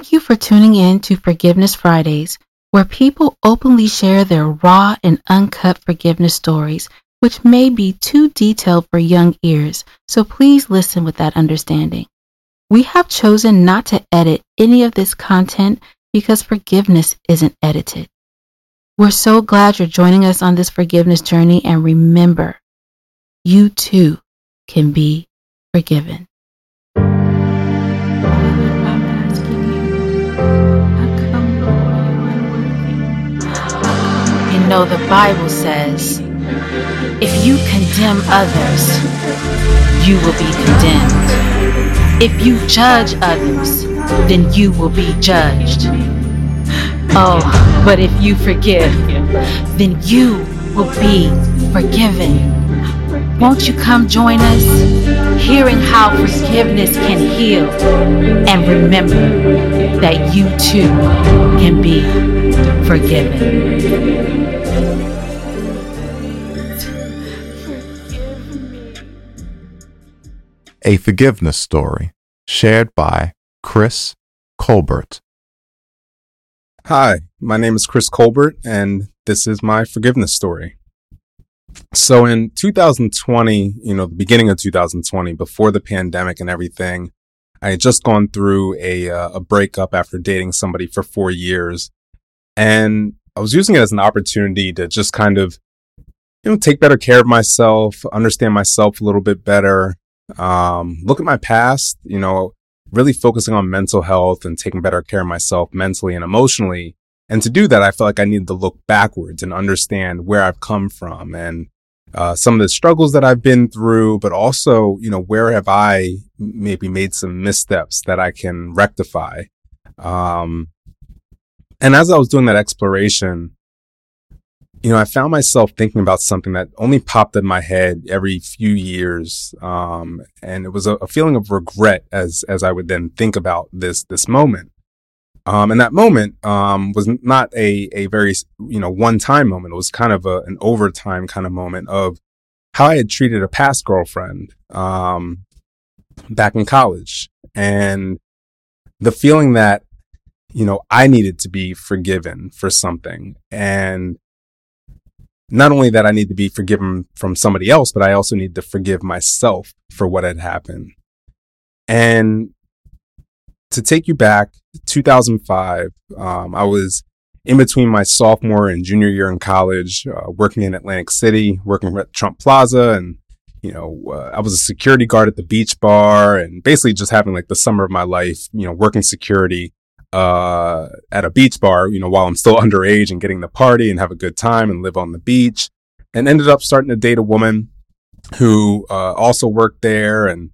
Thank you for tuning in to Forgiveness Fridays, where people openly share their raw and uncut forgiveness stories, which may be too detailed for young ears, so please listen with that understanding. We have chosen not to edit any of this content because forgiveness isn't edited. We're so glad you're joining us on this forgiveness journey, and remember, you too can be forgiven. You know, the Bible says, if you condemn others, you will be condemned. If you judge others, then you will be judged. Oh, but if you forgive, then you will be forgiven. Won't you come join us? Hearing how forgiveness can heal. And remember that you too can be forgiven. A Forgiveness Story, shared by Chris Colbert. Hi, my name is Chris Colbert, and this is my forgiveness story. So in 2020, the beginning of 2020, before the pandemic and everything, I had just gone through a breakup after dating somebody for 4 years, and I was using it as an opportunity to just kind of, take better care of myself, understand myself a little bit better, look at my past, really focusing on mental health and taking better care of myself mentally and emotionally. And to do that, I felt like I needed to look backwards and understand where I've come from and some of the struggles that I've been through, but also, where have I maybe made some missteps that I can rectify. And as I was doing that exploration, I found myself thinking about something that only popped in my head every few years. And it was a feeling of regret as I would then think about this moment. And that moment, was not a very, one-time moment. It was kind of an overtime kind of moment of how I had treated a past girlfriend, back in college, and the feeling that, I needed to be forgiven for something. And not only that I need to be forgiven from somebody else, but I also need to forgive myself for what had happened. And to take you back, 2005, I was in between my sophomore and junior year in college, working in Atlantic City, working at Trump Plaza. And, I was a security guard at the beach bar and basically just having like the summer of my life, working security at a beach bar, while I'm still underage, and getting to party and have a good time and live on the beach, and ended up starting to date a woman who also worked there. And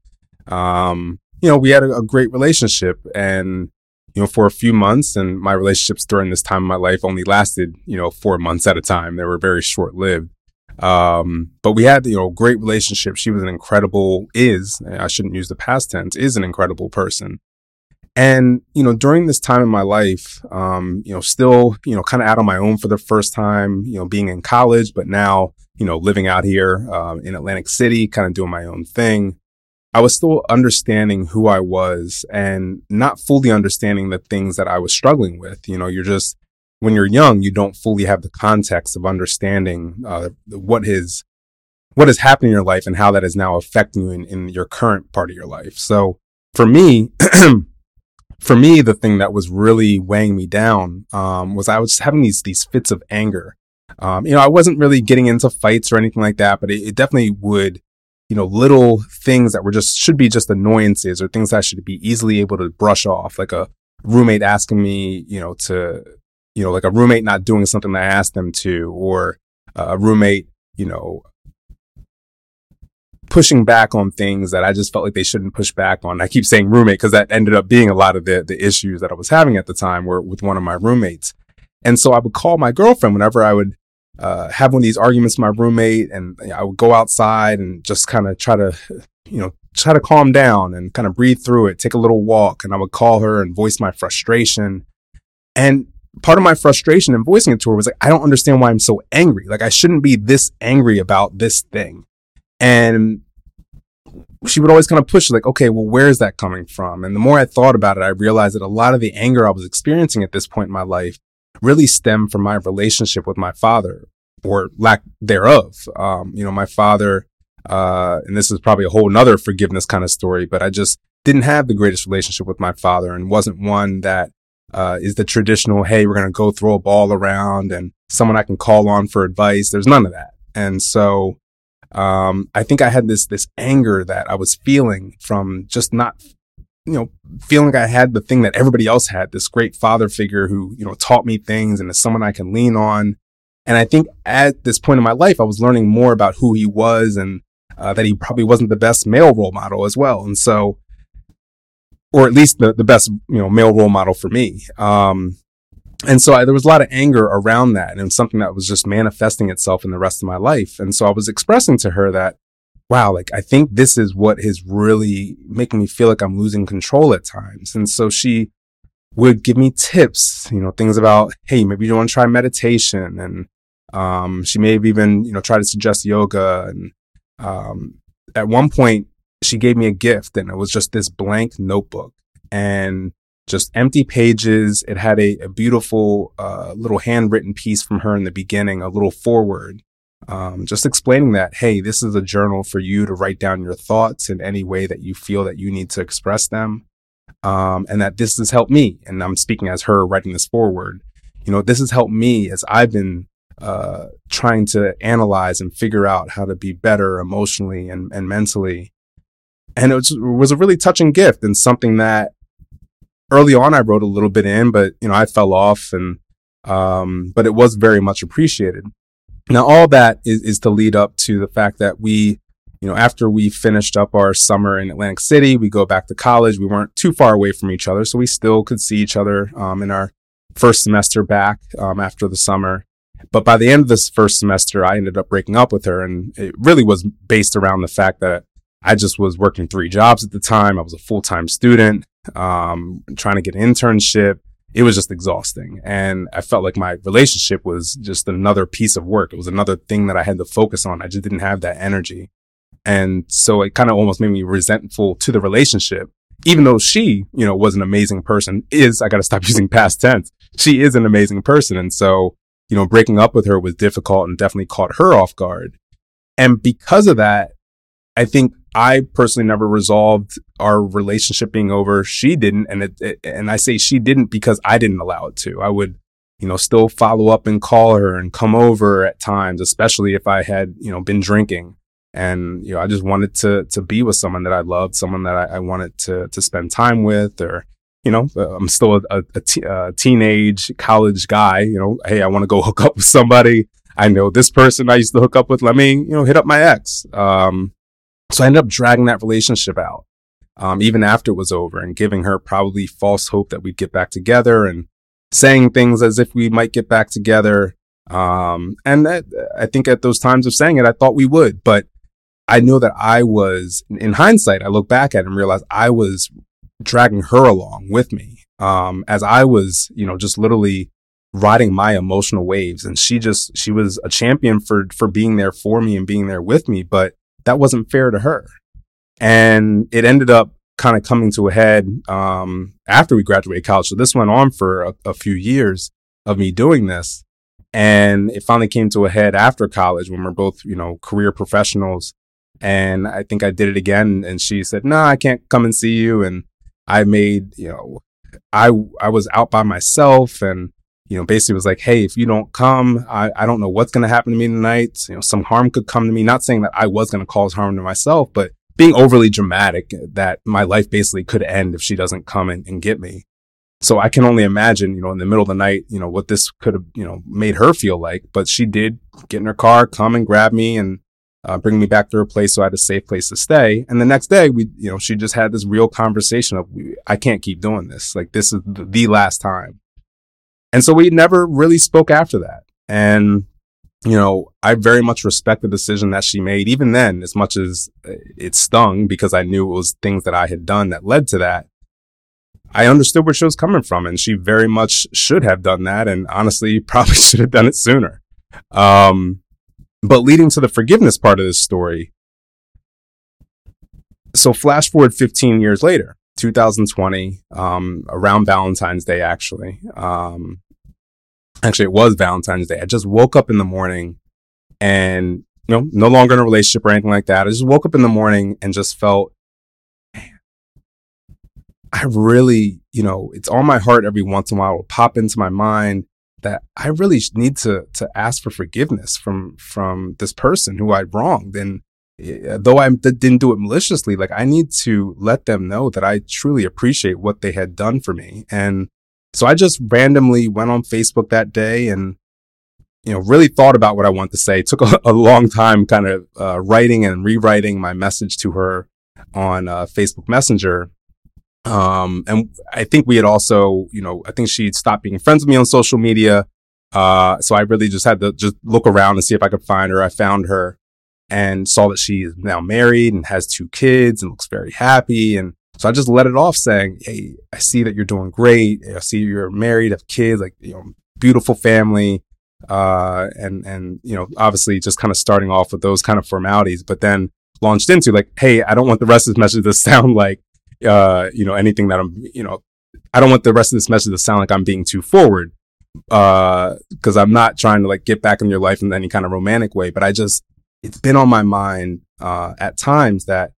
we had a great relationship, and for a few months, and my relationships during this time of my life only lasted 4 months at a time. They were very short-lived, but we had a great relationship. She was I shouldn't use the past tense, is an incredible person. And, during this time in my life, still, kind of out on my own for the first time, being in college, but now, living out here in Atlantic City, kind of doing my own thing. I was still understanding who I was and not fully understanding the things that I was struggling with. When you're young, you don't fully have the context of understanding what has happened in your life and how that is now affecting you in your current part of your life. So for me, the thing that was really weighing me down, was I was just having these fits of anger. I wasn't really getting into fights or anything like that, but it definitely would, little things that were should be just annoyances or things that I should be easily able to brush off. Like a roommate asking me, like a roommate not doing something that I asked them to, or a roommate, pushing back on things that I just felt like they shouldn't push back on. I keep saying roommate because that ended up being a lot of the issues that I was having at the time were with one of my roommates. And so I would call my girlfriend whenever I would have one of these arguments with my roommate, and I would go outside and just kind of try to calm down and kind of breathe through it, take a little walk. And I would call her and voice my frustration. And part of my frustration in voicing it to her was like, I don't understand why I'm so angry. Like, I shouldn't be this angry about this thing. And she would always kind of push, like, okay, well, where is that coming from? And the more I thought about it, I realized that a lot of the anger I was experiencing at this point in my life really stemmed from my relationship with my father, or lack thereof. My father, and this is probably a whole nother forgiveness kind of story, but I just didn't have the greatest relationship with my father, and wasn't one that is the traditional, hey, we're going to go throw a ball around and someone I can call on for advice. There's none of that. And so I think I had this anger that I was feeling from just not, feeling like I had the thing that everybody else had, this great father figure who, taught me things and is someone I can lean on. And I think at this point in my life, I was learning more about who he was, and that he probably wasn't the best male role model as well. And so, or at least the best, male role model for me. And so there was a lot of anger around that, and it was something that was just manifesting itself in the rest of my life. And so I was expressing to her that, wow, like, I think this is what is really making me feel like I'm losing control at times. And so she would give me tips, things about, hey, maybe you want to try meditation. And she may have even, try to suggest yoga. And at one point, she gave me a gift, and it was just this blank notebook and just empty pages. It had a beautiful little handwritten piece from her in the beginning, a little foreword, just explaining that, hey, this is a journal for you to write down your thoughts in any way that you feel that you need to express them. And that this has helped me, and I'm speaking as her writing this foreword, this has helped me as I've been trying to analyze and figure out how to be better emotionally and mentally. And it was a really touching gift, and something that early on I wrote a little bit in, but, I fell off, and but it was very much appreciated. Now, all that is to lead up to the fact that we, after we finished up our summer in Atlantic City, we go back to college. We weren't too far away from each other, so we still could see each other in our first semester back after the summer. But by the end of this first semester, I ended up breaking up with her, and it really was based around the fact that I just was working 3 jobs at the time. I was a full-time student, trying to get an internship. It was just exhausting, and I felt like my relationship was just another piece of work. It was another thing that I had to focus on. I just didn't have that energy. And so it kind of almost made me resentful to the relationship, even though she, was an amazing person. I got to stop using past tense. She is an amazing person. And so, breaking up with her was difficult and definitely caught her off guard. And because of that, I think I personally never resolved our relationship being over. She didn't. And and I say she didn't because I didn't allow it to. I would, still follow up and call her and come over at times, especially if I had, been drinking. And, I just wanted to be with someone that I loved, someone that I wanted to spend time with, or, I'm still a teenage college guy, hey, I want to go hook up with somebody. I know this person I used to hook up with. Let me, hit up my ex. So I ended up dragging that relationship out, even after it was over, and giving her probably false hope that we'd get back together, and saying things as if we might get back together. And that, I think at those times of saying it, I thought we would, but I know that I was, in hindsight, I look back at it and realize I was dragging her along with me, as I was, just literally riding my emotional waves. And she was a champion for being there for me and being there with me, but that wasn't fair to her. And it ended up kind of coming to a head, after we graduated college. So this went on for a few years of me doing this. And it finally came to a head after college when we're both, career professionals. And I think I did it again, and she said, no, I can't come and see you. And I made, I was out by myself, and, basically was like, hey, if you don't come, I don't know what's going to happen to me tonight. Some harm could come to me. Not saying that I was going to cause harm to myself, but being overly dramatic that my life basically could end if she doesn't come and get me. So I can only imagine, in the middle of the night, what this could have, made her feel like. But she did get in her car, come and grab me, and bring me back to her place, so I had a safe place to stay. And the next day, we, she just had this real conversation of, I can't keep doing this. Like, this is the last time. And so we never really spoke after that. And, I very much respect the decision that she made, even then, as much as it stung, because I knew it was things that I had done that led to that. I understood where she was coming from, and she very much should have done that. And honestly, probably should have done it sooner. But leading to the forgiveness part of this story, So flash forward 15 years later, 2020, around Valentine's Day, actually, it was Valentine's Day. I just woke up in the morning and, no longer in a relationship or anything like that. I just woke up in the morning and just felt, man, I really, it's on my heart every once in a while. It'll pop into my mind that I really need to ask for forgiveness from this person who I wronged. And though I didn't do it maliciously, I need to let them know that I truly appreciate what they had done for me. And so I just randomly went on Facebook that day and, really thought about what I wanted to say. It took a long time kind of writing and rewriting my message to her on Facebook Messenger. And I think we had also, I think she'd stopped being friends with me on social media. So I really just had to look around and see if I could find her. I found her and saw that she is now married and has 2 kids and looks very happy. And so I just let it off saying, hey, I see that you're doing great. I see you're married, have kids, beautiful family. And obviously just kind of starting off with those kind of formalities, but then launched into hey, I don't want the rest of this message to sound like, anything that I'm, I don't want the rest of this message to sound like I'm being too forward. 'Cause I'm not trying to get back in your life in any kind of romantic way, but it's been on my mind, at times that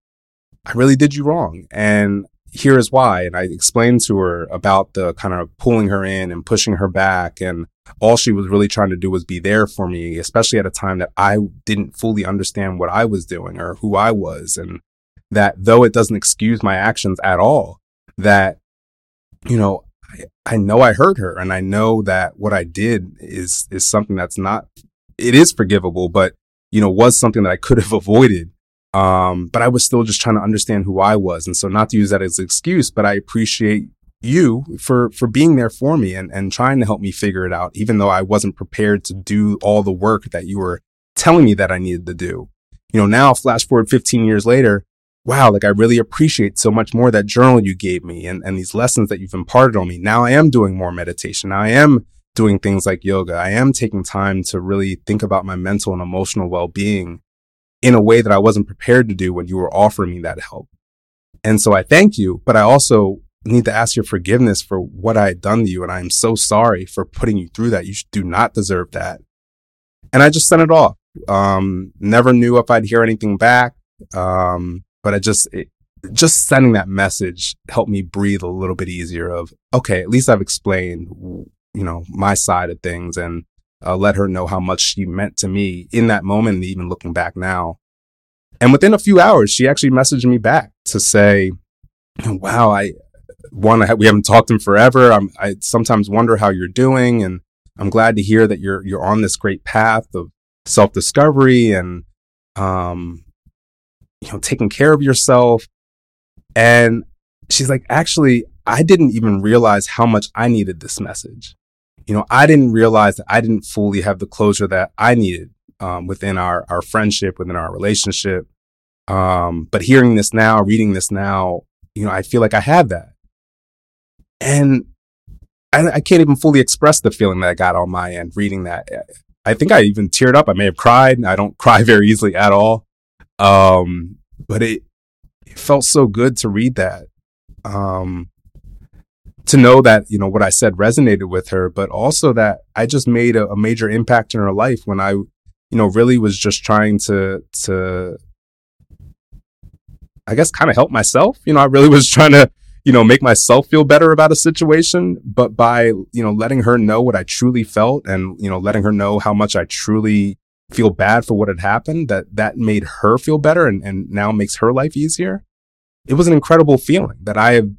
I really did you wrong. And here is why. And I explained to her about the kind of pulling her in and pushing her back. And all she was really trying to do was be there for me, especially at a time that I didn't fully understand what I was doing or who I was. And that though it doesn't excuse my actions at all, that, I know I hurt her and I know that what I did is something that's not, it is forgivable, but, was something that I could have avoided. But I was still just trying to understand who I was. And so not to use that as an excuse, but I appreciate you for being there for me and trying to help me figure it out, even though I wasn't prepared to do all the work that you were telling me that I needed to do. Now flash forward 15 years later, wow, I really appreciate so much more that journal you gave me and these lessons that you've imparted on me. Now I am doing more meditation. Now I am doing things like yoga. I am taking time to really think about my mental and emotional well-being in a way that I wasn't prepared to do when you were offering me that help. And so I thank you, but I also need to ask your forgiveness for what I had done to you. And I am so sorry for putting you through that. You do not deserve that. And I just sent it off. Never knew if I'd hear anything back. But I just sending that message helped me breathe a little bit easier of, okay, at least I've explained, my side of things and let her know how much she meant to me in that moment. And even looking back now, and within a few hours, she actually messaged me back to say, wow, we haven't talked in forever. I sometimes wonder how you're doing. And I'm glad to hear that you're on this great path of self-discovery and, taking care of yourself. And she's like, actually, I didn't even realize how much I needed this message. I didn't realize that I didn't fully have the closure that I needed within our friendship, within our relationship. But hearing this now, reading this now, I feel like I had that. And I can't even fully express the feeling that I got on my end reading that. I think I even teared up. I may have cried. I don't cry very easily at all. But it felt so good to read that, to know that, what I said resonated with her, but also that I just made a major impact in her life when I, really was just trying to, I guess, kind of help myself. I really was trying to, make myself feel better about a situation, but by, letting her know what I truly felt and, letting her know how much I truly feel bad for what had happened, that made her feel better and now makes her life easier. It was an incredible feeling that I have,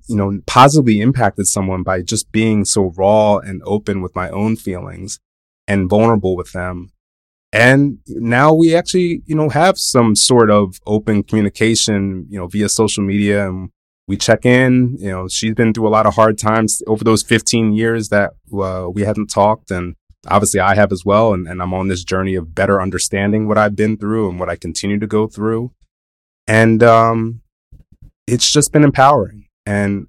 positively impacted someone by just being so raw and open with my own feelings and vulnerable with them. And now we actually, have some sort of open communication, via social media, and we check in. She's been through a lot of hard times over those 15 years that we hadn't talked, and obviously I have as well. And I'm on this journey of better understanding what I've been through and what I continue to go through. And it's just been empowering. And,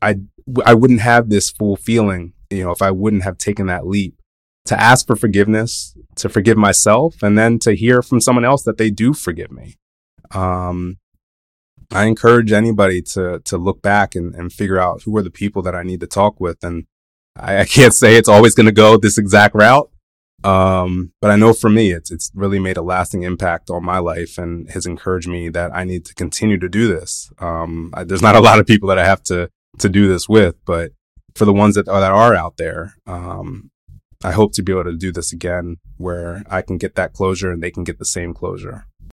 I wouldn't have this full feeling, if I wouldn't have taken that leap to ask for forgiveness, to forgive myself, and then to hear from someone else that they do forgive me. I encourage anybody to look back and figure out who are the people that I need to talk with. And I can't say it's always going to go this exact route. But I know for me, it's really made a lasting impact on my life and has encouraged me that I need to continue to do this. There's not a lot of people that I have to do this with, but for the ones that are out there, I hope to be able to do this again where I can get that closure and they can get the same closure.